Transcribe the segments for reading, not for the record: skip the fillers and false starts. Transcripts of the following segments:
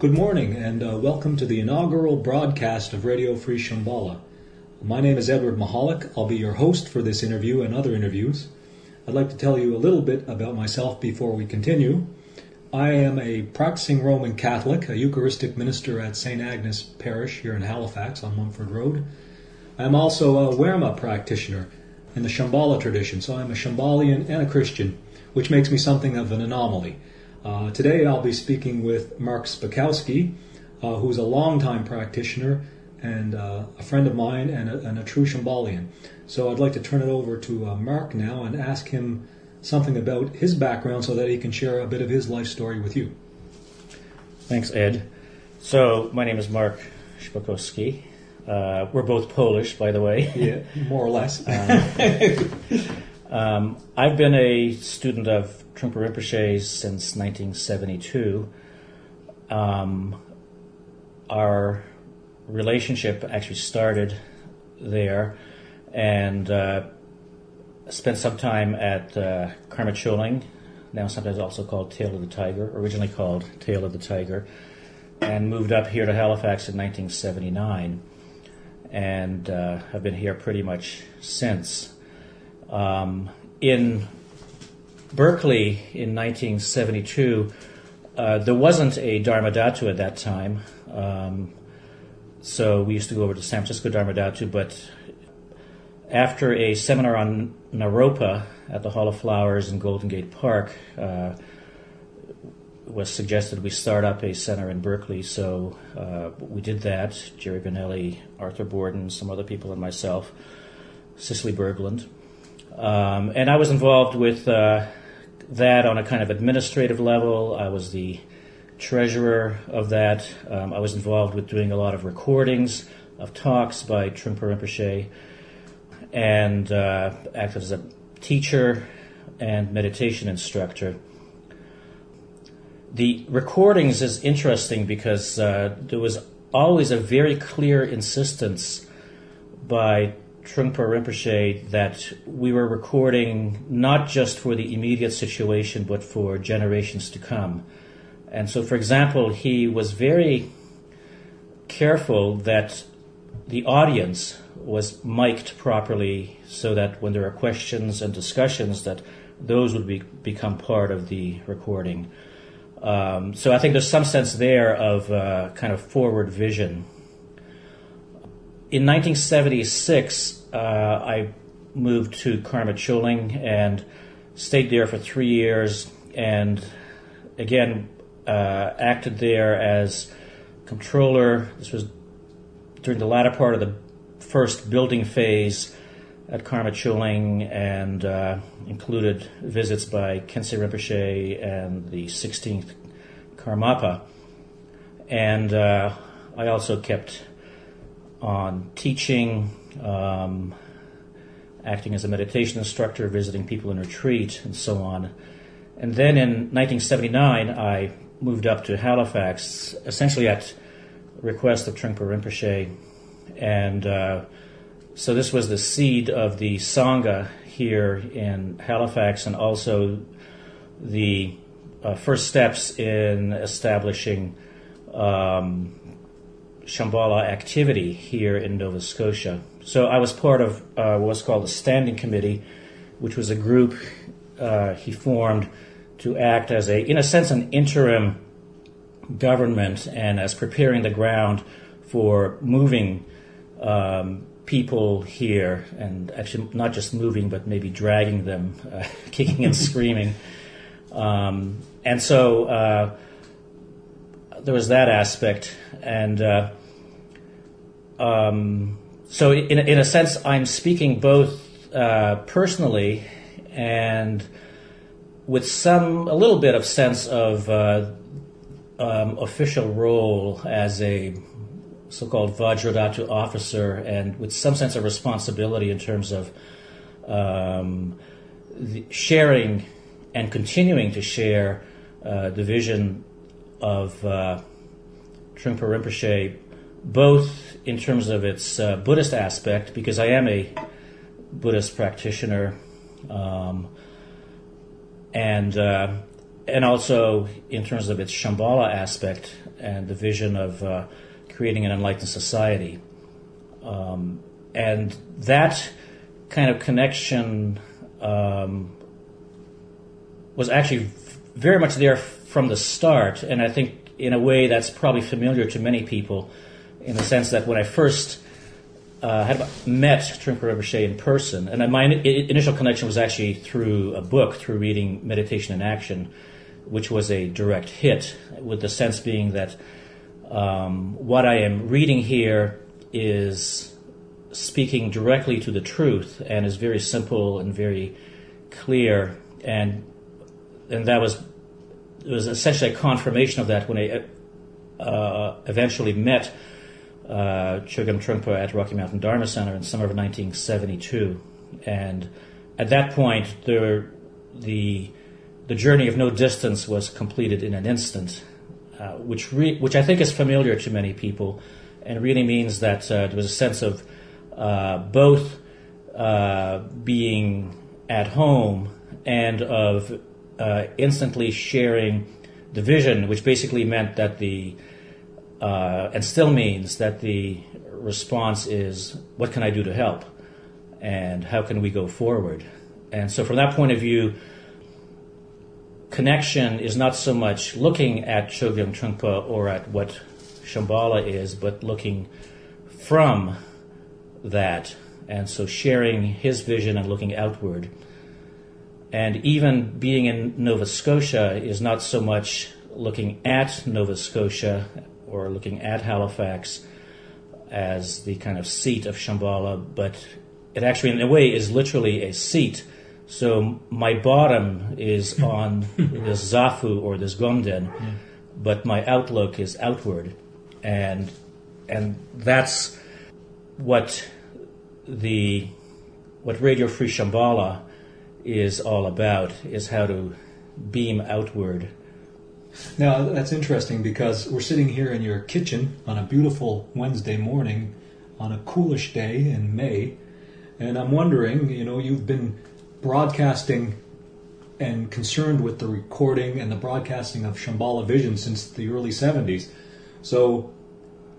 Good morning and welcome to the inaugural broadcast of Radio Free Shambhala. My name is Edward Michalik. I'll be your host for this interview and other interviews. I'd like to tell you a little bit about myself before we continue. I am a practicing Roman Catholic, a Eucharistic minister at St. Agnes Parish here in Halifax on Mumford Road. I'm also a Werma practitioner in the Shambhala tradition, so I'm a Shambhalian and a Christian, which makes me something of an anomaly. Today I'll be speaking with Mark Szpakowski, who's a longtime practitioner and a friend of mine and a true Shambhalian. So I'd like to turn it over to Mark now and ask him something about his background so that he can share a bit of his life story with you. Thanks, Ed. So my name is Mark Szpakowski. We're both Polish, by the way. Yeah, more or less. I've been a student of Trungpa Rinpoche since 1972. Our relationship actually started there, and spent some time at Karmê Chöling, now sometimes also called Tale of the Tiger, originally called Tale of the Tiger, and moved up here to Halifax in 1979, and have been here pretty much since. In Berkeley in 1972, there wasn't a Dharmadhatu at that time, so we used to go over to San Francisco Dharmadhatu, but after a seminar on Naropa at the Hall of Flowers in Golden Gate Park, was suggested we start up a center in Berkeley, so we did that. Jerry Benelli, Arthur Borden, some other people, and myself, Cicely Berglund. And I was involved with that on a kind of administrative level. I was the treasurer of that. I was involved with doing a lot of recordings of talks by Trungpa Rinpoche, and acted as a teacher and meditation instructor. The recordings is interesting because there was always a very clear insistence by Trungpa Rinpoche that we were recording not just for the immediate situation but for generations to come. And so, for example, he was very careful that the audience was mic'd properly so that when there are questions and discussions that those would become part of the recording. So I think there's some sense there of kind of forward vision. In 1976, I moved to Karmê Chöling and stayed there for 3 years, and again acted there as controller. This was during the latter part of the first building phase at Karmê Chöling, and included visits by Kensei Rinpoche and the 16th Karmapa. And I also kept on teaching, acting as a meditation instructor, visiting people in retreat, and so on. And then in 1979, I moved up to Halifax, essentially at request of Trungpa Rinpoche. And so this was the seed of the Sangha here in Halifax, and also the first steps in establishing Shambhala activity here in Nova Scotia. So I was part of what's called the Standing Committee, which was a group he formed to act as a, in a sense, an interim government, and as preparing the ground for moving people here, and actually not just moving, but maybe dragging them, kicking and screaming. And so there was that aspect, and so in a sense, I'm speaking both personally and with a little bit of sense of official role as a so-called Vajradhatu officer, and with some sense of responsibility in terms of sharing and continuing to share the vision of Trungpa Rinpoche, both in terms of its Buddhist aspect, because I am a Buddhist practitioner, and and also in terms of its Shambhala aspect and the vision of creating an enlightened society. And that kind of connection was actually very much there from the start, and I think in a way that's probably familiar to many people, in the sense that when I first had met Trungpa Rinpoche in person, and my initial connection was actually through a book, through reading Meditation in Action, which was a direct hit, with the sense being that what I am reading here is speaking directly to the truth and is very simple and very clear, and that was, it was essentially a confirmation of that when I eventually met Chögyam Trungpa at Rocky Mountain Dharma Center in summer of 1972, and at that point the journey of no distance was completed in an instant, which I think is familiar to many people, and really means that there was a sense of both being at home and of instantly sharing the vision, which basically meant that and still means that the response is, what can I do to help? And how can we go forward? And so from that point of view, connection is not so much looking at Chögyam Trungpa or at what Shambhala is, but looking from that. And so sharing his vision and looking outward. And even being in Nova Scotia is not so much looking at Nova Scotia or looking at Halifax as the kind of seat of Shambhala, but it actually, in a way, is literally a seat. So my bottom is on this zafu or this gomden, but my outlook is outward. And that's what Radio Free Shambhala is all about, is how to beam outward. Now, that's interesting, because we're sitting here in your kitchen on a beautiful Wednesday morning on a coolish day in May, and I'm wondering, you've been broadcasting and concerned with the recording and the broadcasting of Shambhala Vision since the early 70s. So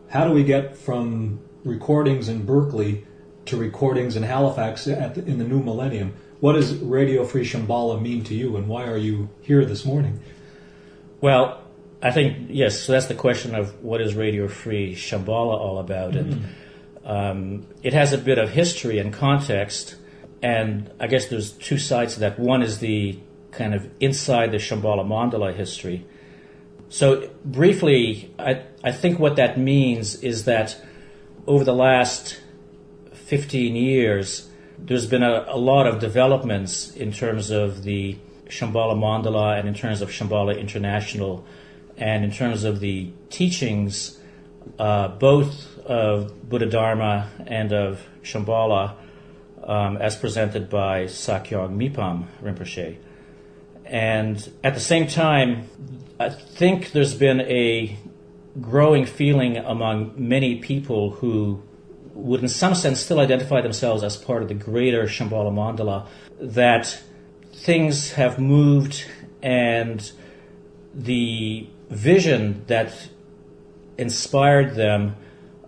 how do we get from recordings in Berkeley to recordings in Halifax in the new millennium? What does Radio Free Shambhala mean to you, and why are you here this morning? Well, I think, yes, so that's the question of what is Radio Free Shambhala all about. Mm-hmm. And it has a bit of history and context, and I guess there's two sides to that. One is the kind of inside the Shambhala Mandala history. So briefly, I think what that means is that over the last 15 years, there's been a lot of developments in terms of the Shambhala Mandala and in terms of Shambhala International and in terms of the teachings, both of Buddha Dharma and of Shambhala, as presented by Sakyong Mipam Rinpoche. And at the same time, I think there's been a growing feeling among many people who would in some sense still identify themselves as part of the greater Shambhala Mandala, that things have moved, and the vision that inspired them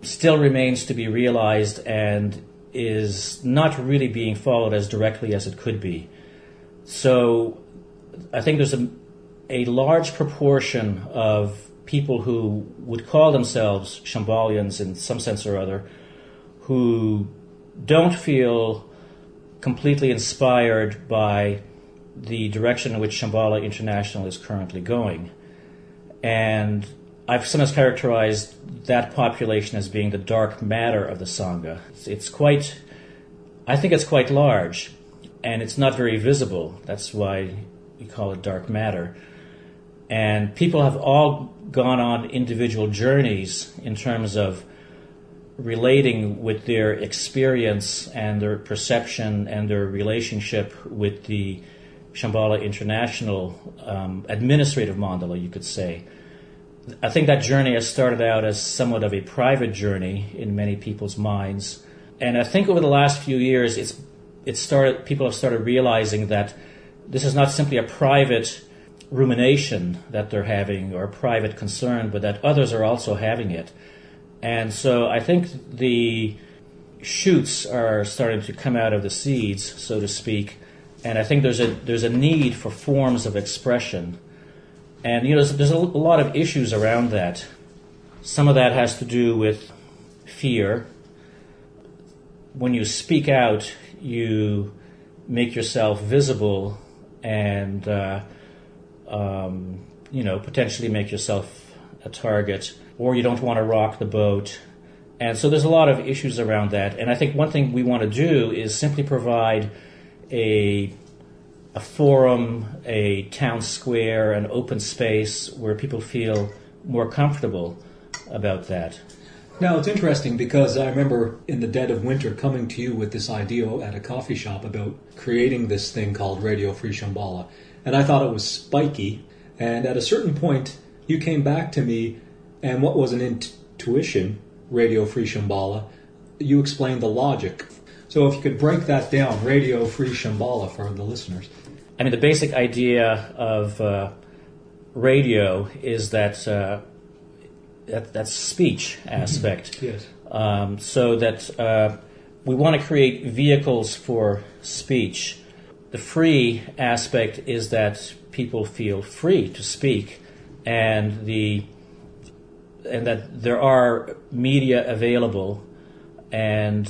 still remains to be realized and is not really being followed as directly as it could be. So I think there's a large proportion of people who would call themselves Shambhalians in some sense or other, who don't feel completely inspired by the direction in which Shambhala International is currently going. And I've sometimes characterized that population as being the dark matter of the Sangha. I think it's quite large, and it's not very visible. That's why we call it dark matter. And people have all gone on individual journeys in terms of relating with their experience and their perception and their relationship with the Shambhala International administrative mandala, you could say. I think that journey has started out as somewhat of a private journey in many people's minds. And I think over the last few years, people have started realizing that this is not simply a private rumination that they're having or private concern, but that others are also having it. And so I think the shoots are starting to come out of the seeds, so to speak, and I think there's a need for forms of expression. And, you know, there's a lot of issues around that. Some of that has to do with fear. When you speak out, you make yourself visible and, potentially make yourself a target, or you don't want to rock the boat. And so there's a lot of issues around that. And I think one thing we want to do is simply provide a forum, a town square, an open space where people feel more comfortable about that. Now, it's interesting because I remember in the dead of winter coming to you with this idea at a coffee shop about creating this thing called Radio Free Shambhala. And I thought it was spiky. And at a certain point, you came back to me, and what was an intuition, Radio Free Shambhala, you explained the logic. So if you could break that down, Radio Free Shambhala, for the listeners. I mean, the basic idea of radio is that speech aspect. Mm-hmm. Yes. So that we want to create vehicles for speech. The free aspect is that people feel free to speak, and that there are media available, and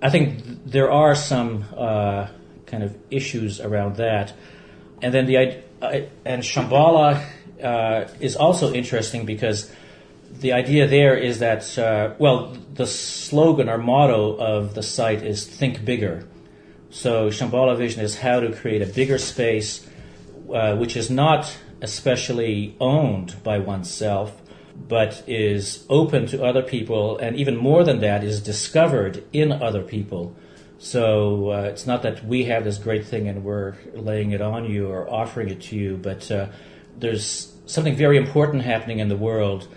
I think there are some kind of issues around that. And then and Shambhala is also interesting because the idea there is that, the slogan or motto of the site is think bigger. So Shambhala vision is how to create a bigger space which is not especially owned by oneself, but is open to other people, and even more than that, is discovered in other people. So it's not that we have this great thing and we're laying it on you or offering it to you, but there's something very important happening in the world,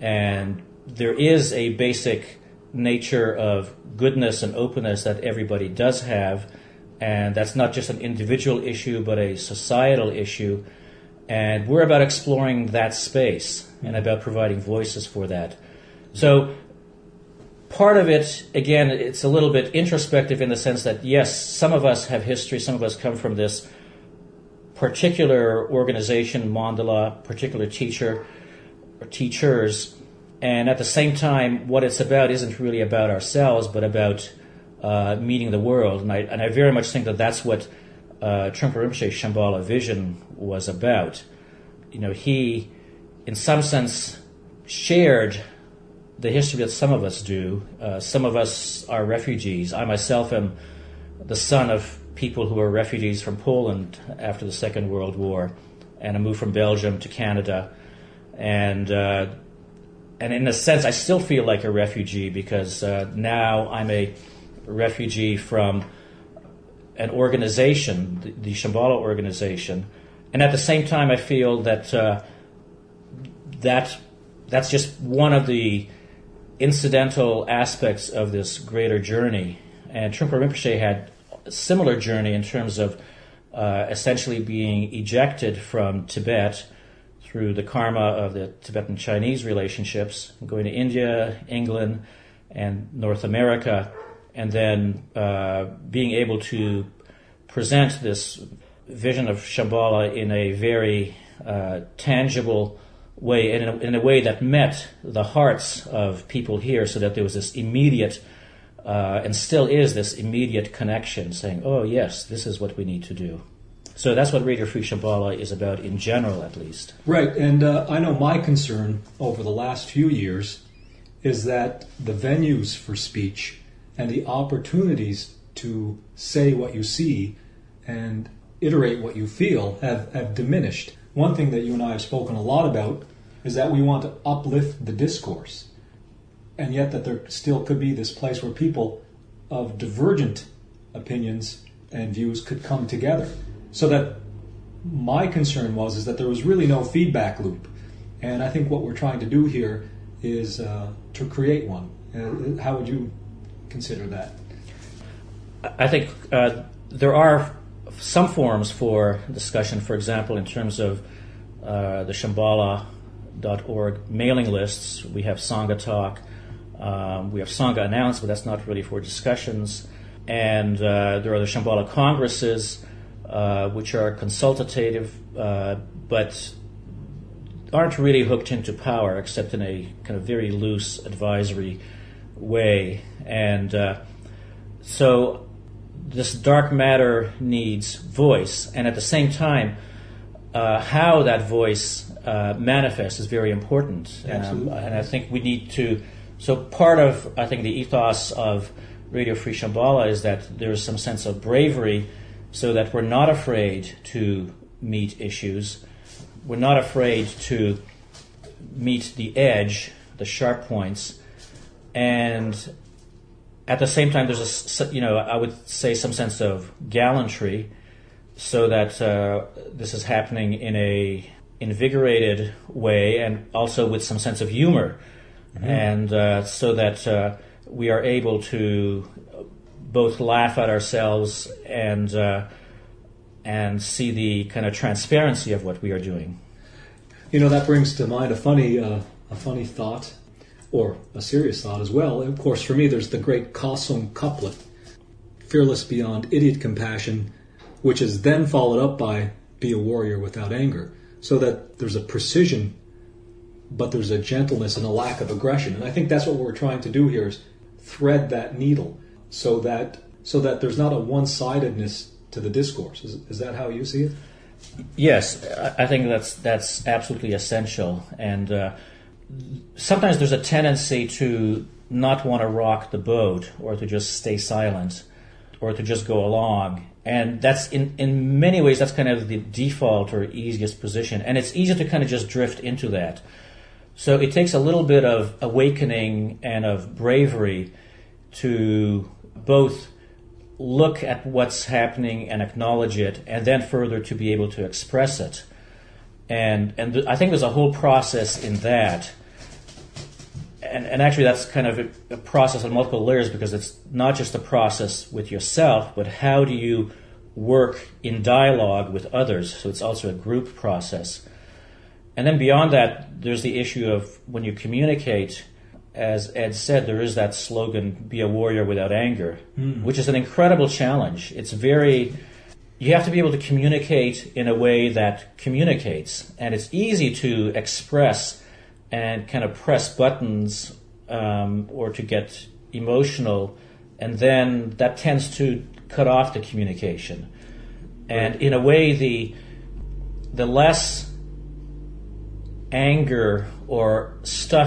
and there is a basic nature of goodness and openness that everybody does have, and that's not just an individual issue, but a societal issue. And we're about exploring that space and about providing voices for that. So part of it, again, it's a little bit introspective in the sense that, yes, some of us have history, some of us come from this particular organization, mandala, particular teacher or teachers, and at the same time, what it's about isn't really about ourselves, but about meeting the world. And I very much think that that's what Trungpa Rinpoche's Shambhala vision was about. You know, he, in some sense, shared the history that some of us do. Some of us are refugees. I myself am the son of people who were refugees from Poland after the Second World War, and I moved from Belgium to Canada. And in a sense, I still feel like a refugee because now I'm a refugee from an organization, the Shambhala organization. And at the same time, I feel that that's just one of the incidental aspects of this greater journey. And Trungpa Rinpoche had a similar journey in terms of essentially being ejected from Tibet through the karma of the Tibetan-Chinese relationships, going to India, England, and North America, and then being able to present this vision of Shambhala in a very tangible way, and in a way that met the hearts of people here, so that there was this immediate, and still is this immediate connection, saying, oh yes, this is what we need to do. So that's what Radio Free Shambhala is about in general, at least. Right, and I know my concern over the last few years is that the venues for speech and the opportunities to say what you see and iterate what you feel have diminished. One thing that you and I have spoken a lot about is that we want to uplift the discourse, and yet that there still could be this place where people of divergent opinions and views could come together. So that my concern is that there was really no feedback loop, and I think what we're trying to do here is to create one. How would you consider that? I think there are some forums for discussion, for example, in terms of the Shambhala.org mailing lists. We have Sangha Talk. We have Sangha Announce, but that's not really for discussions. And there are the Shambhala Congresses, which are consultative, but aren't really hooked into power except in a kind of very loose advisory way. And so this dark matter needs voice, and at the same time, how that voice manifests is very important. And I think we need to, so part of, I think, the ethos of Radio Free Shambhala is that there is some sense of bravery so that we're not afraid to meet issues. We're not afraid to meet the edge, the sharp points, and at the same time, there's a, you know, I would say some sense of gallantry, so that this is happening in a invigorated way, and also with some sense of humor, and so that we are able to both laugh at ourselves and see the kind of transparency of what we are doing. You know, that brings to mind a funny thought, or a serious thought as well. Of course, for me, there's the great Kasung couplet, fearless beyond idiot compassion, which is then followed up by be a warrior without anger, so that there's a precision, but there's a gentleness and a lack of aggression. And I think that's what we're trying to do here, is thread that needle so that there's not a one-sidedness to the discourse. Is that how you see it? Yes, I think that's absolutely essential. And sometimes there's a tendency to not want to rock the boat, or to just stay silent, or to just go along. And that's in many ways, that's kind of the default or easiest position. And it's easy to kind of just drift into that. So it takes a little bit of awakening and of bravery to both look at what's happening and acknowledge it, and then further to be able to express it. And I think there's a whole process in that. And actually that's kind of a process on multiple layers, because it's not just a process with yourself, but how do you work in dialogue with others? So it's also a group process. And then beyond that, there's the issue of when you communicate. As Ed said, there is that slogan, be a warrior without anger, which is an incredible challenge. It's very, you have to be able to communicate in a way that communicates. And it's easy to express and kind of press buttons or to get emotional. And then that tends to cut off the communication. And in a way, the less anger or extra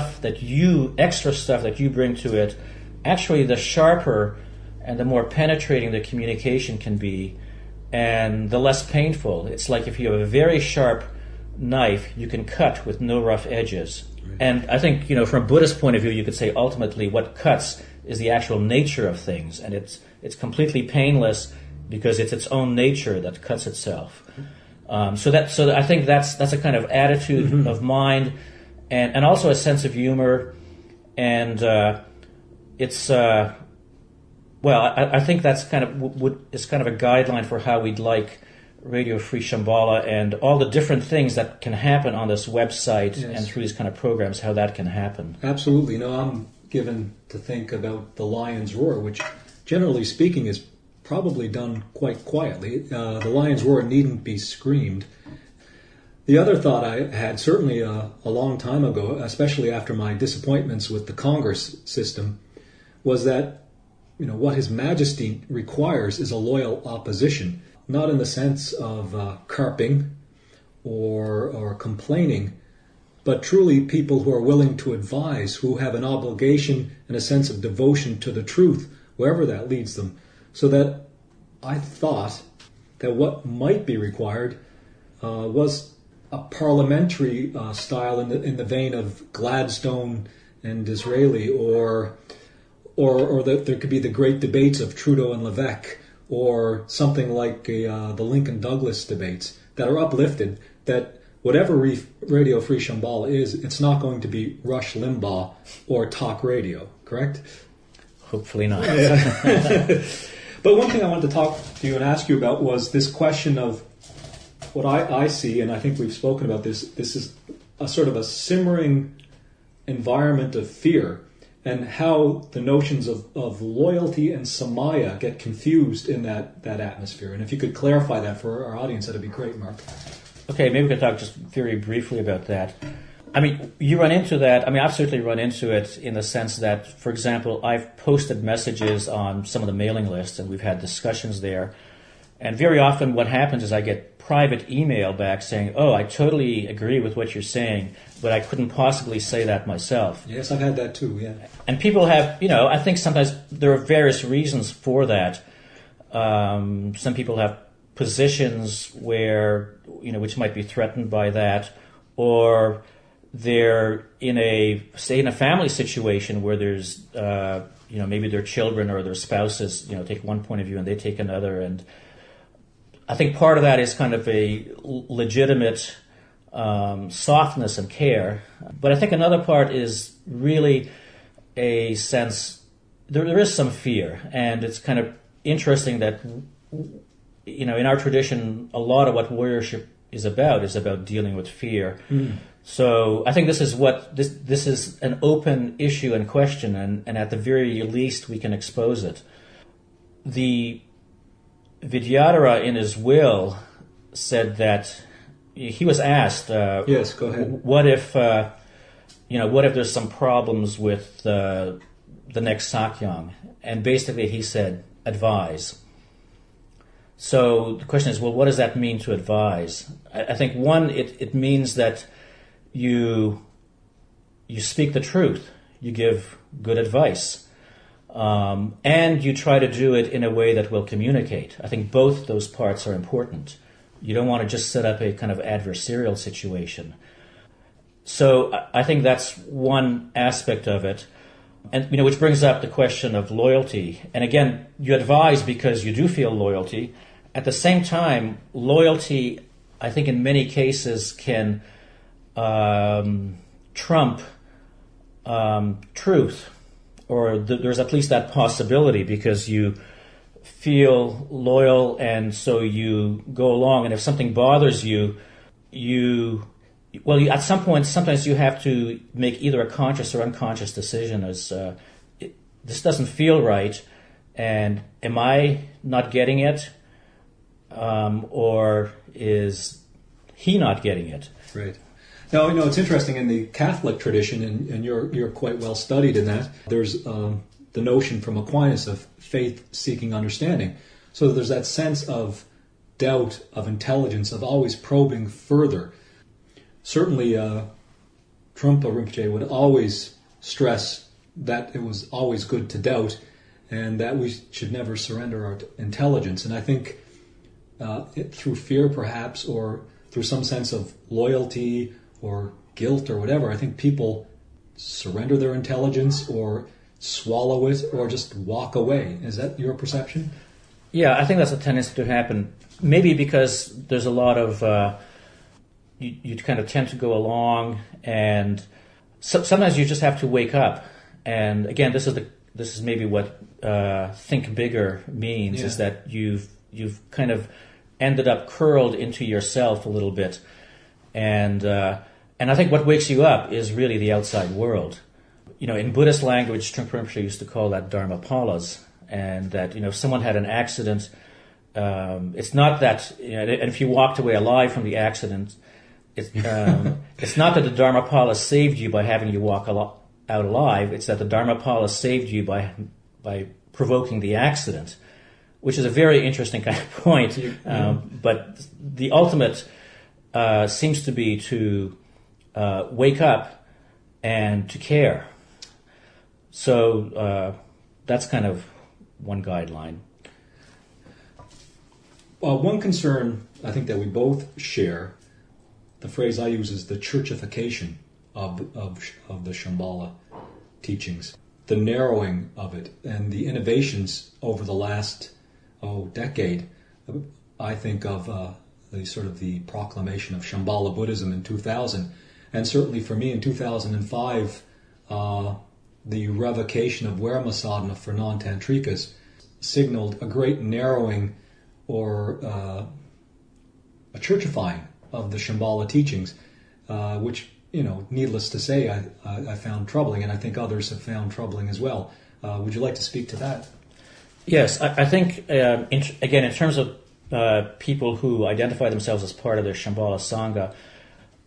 stuff that you bring to it, actually the sharper and the more penetrating the communication can be, and the less painful. It's like if you have a very sharp knife, you can cut with no rough edges. Right. And I think, you know, from a Buddhist point of view, you could say ultimately what cuts is the actual nature of things, and it's completely painless because it's its own nature that cuts itself. So I think that's a kind of attitude of mind, and also a sense of humor, and I think that's kind of is kind of a guideline for how we'd like Radio Free Shambhala and all the different things that can happen on this website and through these kind of programs, how that can happen. Absolutely. No, I'm given to think about the lion's roar, which generally speaking is probably done quite quietly. The lion's roar needn't be screamed. The other thought I had, certainly a long time ago, especially after my disappointments with the Congress system, was that, you know, what His Majesty requires is a loyal opposition, not in the sense of carping or complaining, but truly people who are willing to advise, who have an obligation and a sense of devotion to the truth, wherever that leads them. So that I thought that what might be required was a parliamentary style in the vein of Gladstone and Disraeli, or that there could be the great debates of Trudeau and Levesque, or something like the Lincoln-Douglas debates that are uplifted, that whatever Radio Free Shambhala is, it's not going to be Rush Limbaugh or talk radio, correct? Hopefully not. But one thing I wanted to talk to you and ask you about was this question of what I see, and I think we've spoken about this, this is a sort of a simmering environment of fear, and how the notions of loyalty and samaya get confused in that atmosphere. And if you could clarify that for our audience, that would be great, Mark. Okay, maybe we could talk just very briefly about that. I mean, you run into that. I mean, I've certainly run into it in the sense that, for example, I've posted messages on some of the mailing lists, and we've had discussions there. And very often what happens is I get private email back saying, oh, I totally agree with what you're saying, but I couldn't possibly say that myself. Yes, I've had that too, yeah. And people have, you know, I think sometimes there are various reasons for that. Some people have positions where, you know, which might be threatened by that, or they're in a family situation where there's, you know, maybe their children or their spouses, you know, take one point of view and they take another. And I think part of that is kind of a legitimate softness and care. But I think another part is really a sense, there is some fear. And it's kind of interesting that, you know, in our tradition, a lot of what warriorship is about dealing with fear. Mm. So I think this is an open issue and question, and at the very least we can expose it. The Vidyathara in his will said that he was asked, yes, go ahead. What if there's some problems with the next Sakyong? And basically he said, advise. So the question is, well, what does that mean to advise? I think one, it means that you speak the truth, you give good advice, and you try to do it in a way that will communicate. I think both those parts are important. You don't want to just set up a kind of adversarial situation. So I think that's one aspect of it. And, you know, which brings up the question of loyalty. And again, you advise because you do feel loyalty. At the same time, loyalty, I think in many cases, can trump truth. Or there's at least that possibility, because you feel loyal and so you go along. And if something bothers you, at some point, sometimes you have to make either a conscious or unconscious decision as this doesn't feel right, and am I not getting it, or is he not getting it? Right. Now, you know, it's interesting in the Catholic tradition, and you're quite well studied in that, there's the notion from Aquinas of faith-seeking understanding. So there's that sense of doubt, of intelligence, of always probing further. Certainly, Trungpa Rinpoche would always stress that it was always good to doubt, and that we should never surrender our intelligence. And I think through fear, perhaps, or through some sense of loyalty or guilt or whatever, I think people surrender their intelligence or swallow it or just walk away. Is that your perception? Yeah, I think that's a tendency to happen. Maybe because there's a lot of... You kind of tend to go along, and sometimes you just have to wake up. And again, this is maybe what think bigger means, is that you've kind of ended up curled into yourself a little bit, and I think what wakes you up is really the outside world. You know, in Buddhist language, Trungpa Rinpoche used to call that Dharmapalas, and that, you know, if someone had an accident, it's not that, you know, and if you walked away alive from the accident. It's not that the Dharmapala saved you by having you walk out alive. It's that the Dharmapala saved you by provoking the accident, which is a very interesting kind of point. But the ultimate seems to be to wake up and to care. So that's kind of one guideline. One concern I think that we both share. The phrase I use is the churchification of the Shambhala teachings, the narrowing of it, and the innovations over the last decade. I think of the proclamation of Shambhala Buddhism in 2000, and certainly for me in 2005, the revocation of Wermasadhana for non-tantrikas signaled a great narrowing or a churchifying of the Shambhala teachings, which, you know, needless to say, I found troubling, and I think others have found troubling as well. Would you like to speak to that? Yes, I think, again, in terms of people who identify themselves as part of their Shambhala Sangha,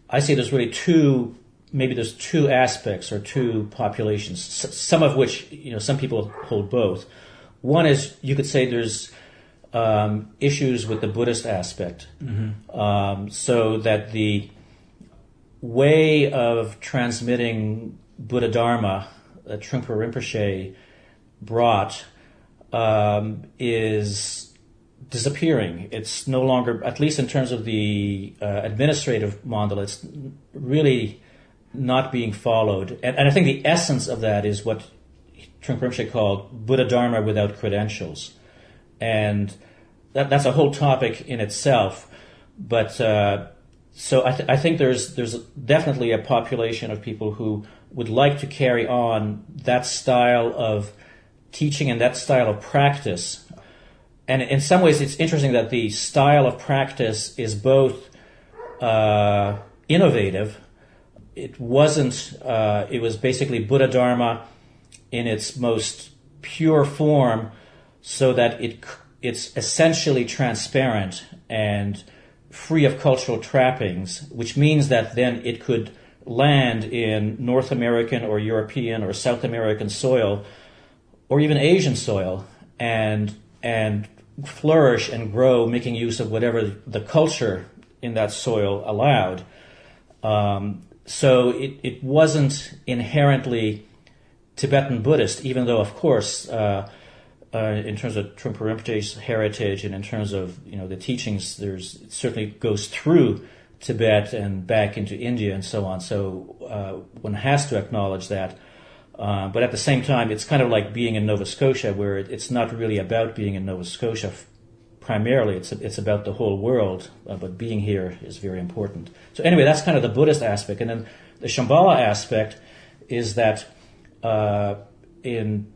I see there's really two aspects or two populations, some of which, you know, some people hold both. One is, you could say there's issues with the Buddhist aspect, mm-hmm. So that the way of transmitting Buddha Dharma that Trungpa Rinpoche brought is disappearing. It's no longer, at least in terms of the administrative mandala, it's really not being followed. And I think the essence of that is what Trungpa Rinpoche called Buddha Dharma without credentials. And that's a whole topic in itself. But so I think there's definitely a population of people who would like to carry on that style of teaching and that style of practice. And in some ways, it's interesting that the style of practice is both innovative. It wasn't. It was basically Buddha Dharma in its most pure form, so that it's essentially transparent and free of cultural trappings, which means that then it could land in North American or European or South American soil, or even Asian soil, and flourish and grow, making use of whatever the culture in that soil allowed. So it wasn't inherently Tibetan Buddhist, even though, of course, in terms of Trungpa Rinpoche's heritage and in terms of, you know, the teachings, it certainly goes through Tibet and back into India and so on. So one has to acknowledge that. But at the same time, it's kind of like being in Nova Scotia, where it's not really about being in Nova Scotia primarily. It's about the whole world, but being here is very important. So anyway, that's kind of the Buddhist aspect. And then the Shambhala aspect is that in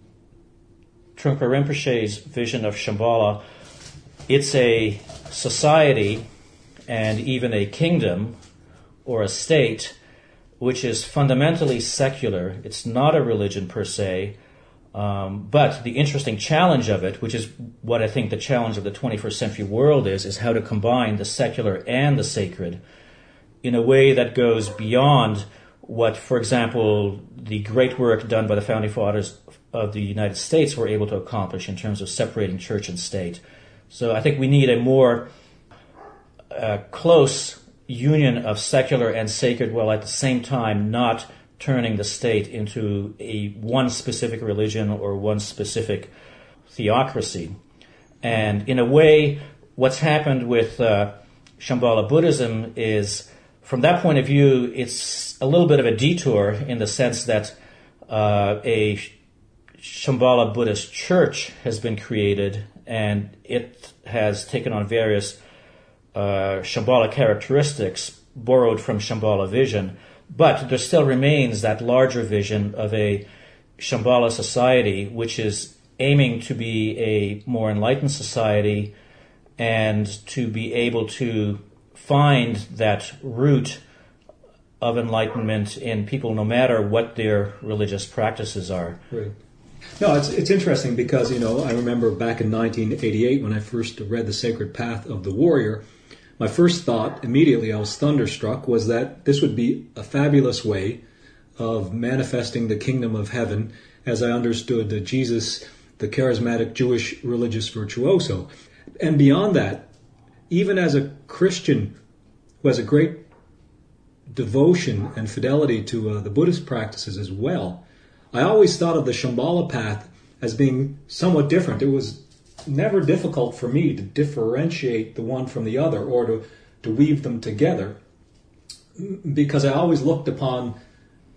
Trungpa Rinpoche's vision of Shambhala, it's a society and even a kingdom or a state which is fundamentally secular. It's not a religion per se, but the interesting challenge of it, which is what I think the challenge of the 21st century world is how to combine the secular and the sacred in a way that goes beyond what, for example, the great work done by the Founding Fathers of the United States were able to accomplish in terms of separating church and state. So I think we need a more close union of secular and sacred, while at the same time not turning the state into a one specific religion or one specific theocracy. And in a way, what's happened with Shambhala Buddhism is, from that point of view, it's a little bit of a detour, in the sense that a Shambhala Buddhist church has been created, and it has taken on various Shambhala characteristics borrowed from Shambhala vision, but there still remains that larger vision of a Shambhala society, which is aiming to be a more enlightened society and to be able to find that root of enlightenment in people, no matter what their religious practices are. Right. No, it's interesting because, you know, I remember back in 1988 when I first read The Sacred Path of the Warrior. My first thought, immediately I was thunderstruck, was that this would be a fabulous way of manifesting the kingdom of heaven as I understood that Jesus, the charismatic Jewish religious virtuoso. And beyond that, even as a Christian who has a great devotion and fidelity to the Buddhist practices as well, I always thought of the Shambhala path as being somewhat different. It was never difficult for me to differentiate the one from the other, or to weave them together, because I always looked upon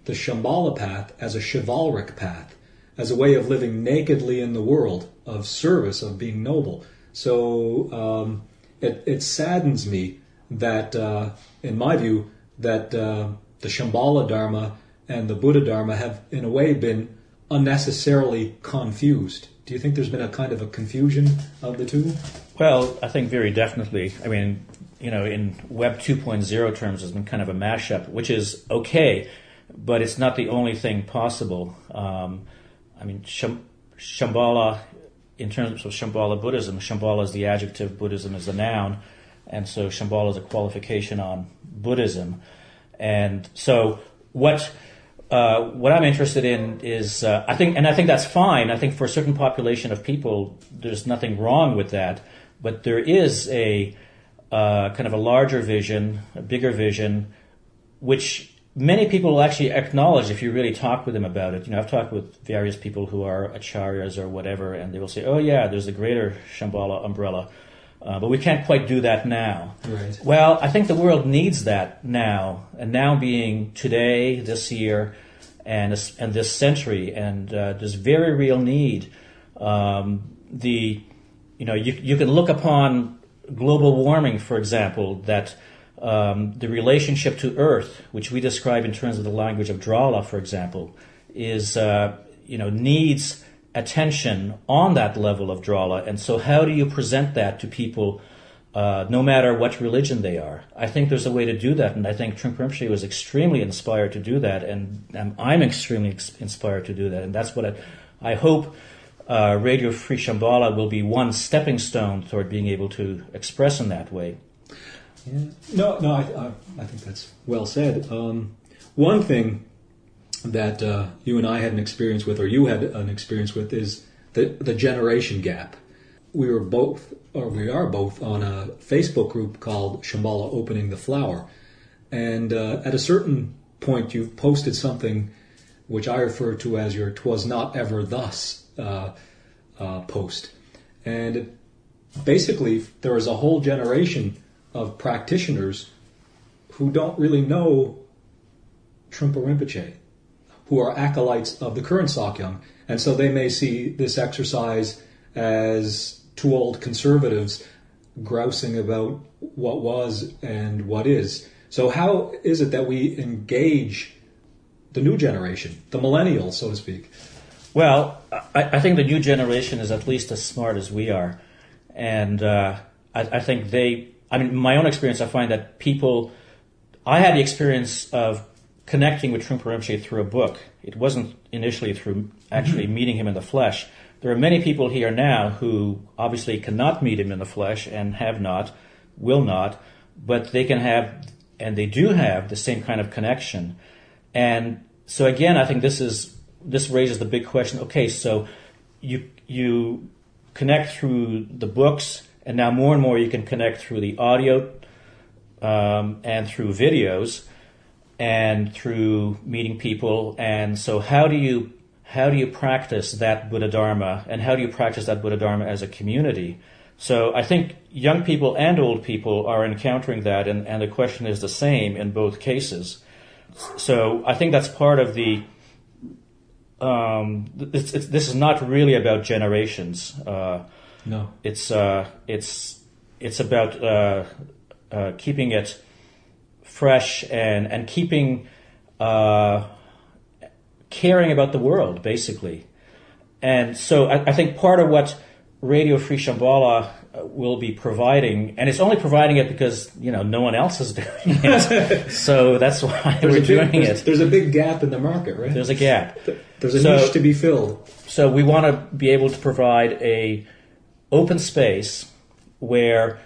the Shambhala path as a chivalric path, as a way of living nakedly in the world, of service, of being noble. So it saddens me that, in my view, that the Shambhala Dharma and the Buddha Dharma have, in a way, been unnecessarily confused. Do you think there's been a kind of a confusion of the two? Well, I think very definitely. I mean, you know, in Web 2.0 terms has been kind of a mashup, which is okay, but it's not the only thing possible. I mean, Shambhala, in terms of Shambhala Buddhism, Shambhala is the adjective, Buddhism is the noun, and so Shambhala is a qualification on Buddhism. And so what I'm interested in is, I think that's fine. I think for a certain population of people, there's nothing wrong with that, but there is a kind of a larger vision, a bigger vision, which many people will actually acknowledge if you really talk with them about it. You know, I've talked with various people who are acharyas or whatever, and they will say, "Oh yeah, there's a greater Shambhala umbrella, but we can't quite do that now." Right. Well, I think the world needs that now, and now being today, this year, and this century, and there's very real need. You can look upon global warming, for example, that the relationship to Earth, which we describe in terms of the language of Drala, for example, is needs attention on that level of Drala. And so, how do you present that to people, no matter what religion they are? I think there's a way to do that, and I think Trungpa Rinpoche was extremely inspired to do that, and I'm extremely inspired to do that, and that's what I hope. Radio Free Shambhala will be one stepping stone toward being able to express in that way. Yeah. I think that's well said. One thing that you and I had an experience with, or you had an experience with, is the generation gap. We are both on a Facebook group called Shambhala Opening the Flower, and at a certain point you've posted something which I refer to as your "'Twas Not Ever Thus" post. And basically there is a whole generation of practitioners who don't really know Trungpa Rinpoche, who are acolytes of the current Sakyong, and so they may see this exercise as two old conservatives grousing about what was and what is. So how is it that we engage the new generation, the millennials, so to speak? Well, I think the new generation is at least as smart as we are, and I think they. I mean, my own experience, I find that people. I had the experience of connecting with Trungpa Rinpoche through a book. It wasn't initially through actually meeting him in the flesh. There are many people here now who obviously cannot meet him in the flesh and have not, will not, but they can have, and they do have the same kind of connection. And so again, I think this raises the big question, okay, so you connect through the books, and now more and more you can connect through the audio and through videos and through meeting people. And so how do you practice that Buddha Dharma, and how do you practice that Buddha Dharma as a community? So I think young people and old people are encountering that, and the question is the same in both cases. So I think that's part of the... this is not really about generations. No, it's about keeping it fresh and keeping caring about the world, basically. And so I think part of what Radio Free Shambhala will be providing, and it's only providing it because no one else is doing it. So that's why we're doing it. There's a big gap in the market, right? There's a gap. There's a niche to be filled. So we want to be able to provide a open space where,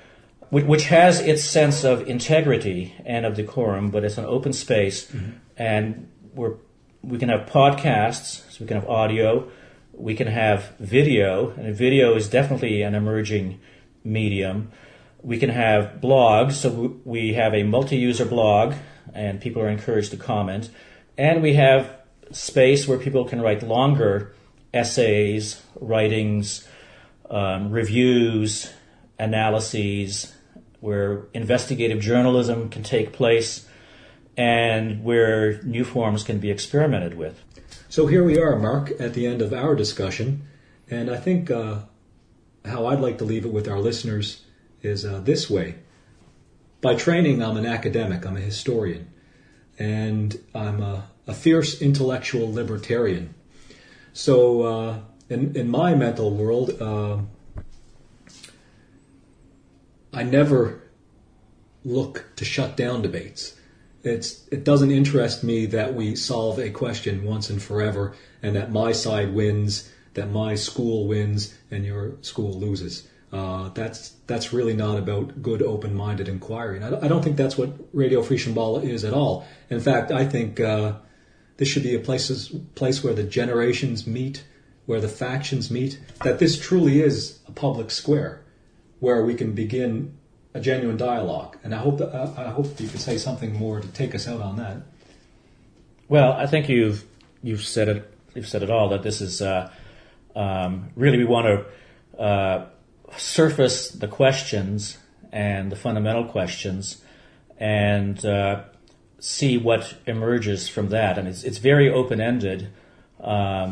which has its sense of integrity and of decorum, but it's an open space, and we can have podcasts, so we can have audio. We can have video, and video is definitely an emerging medium. We can have blogs, so we have a multi-user blog, and people are encouraged to comment. And we have space where people can write longer essays, writings, reviews, analyses, where investigative journalism can take place, and where new forms can be experimented with. So here we are, Mark, at the end of our discussion, and I think how I'd like to leave it with our listeners is this way. By training, I'm an academic, I'm a historian, and I'm a fierce intellectual libertarian. So in my mental world, I never look to shut down debates. It doesn't interest me that we solve a question once and forever and that my side wins, that my school wins and your school loses. That's really not about good, open-minded inquiry. And I don't think that's what Radio Free Shambhala is at all. In fact, I think this should be a place where the generations meet, where the factions meet, that this truly is a public square where we can begin a genuine dialogue. And I hope you could say something more to take us out on that. Well, I think you've said it all. That this is really we want to surface the questions and the fundamental questions and see what emerges from that. And it's very open-ended. We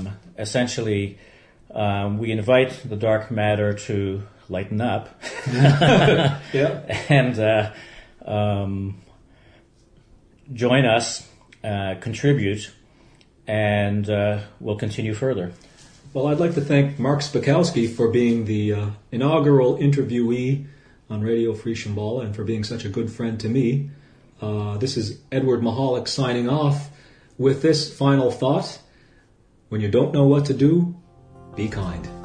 invite the dark matter to lighten up. Yeah. And join us, contribute, and we'll continue further. Well, I'd like to thank Mark Szpakowski for being the inaugural interviewee on Radio Free Shambhala and for being such a good friend to me. This is Edward Michalik signing off with this final thought. When you don't know what to do, be kind.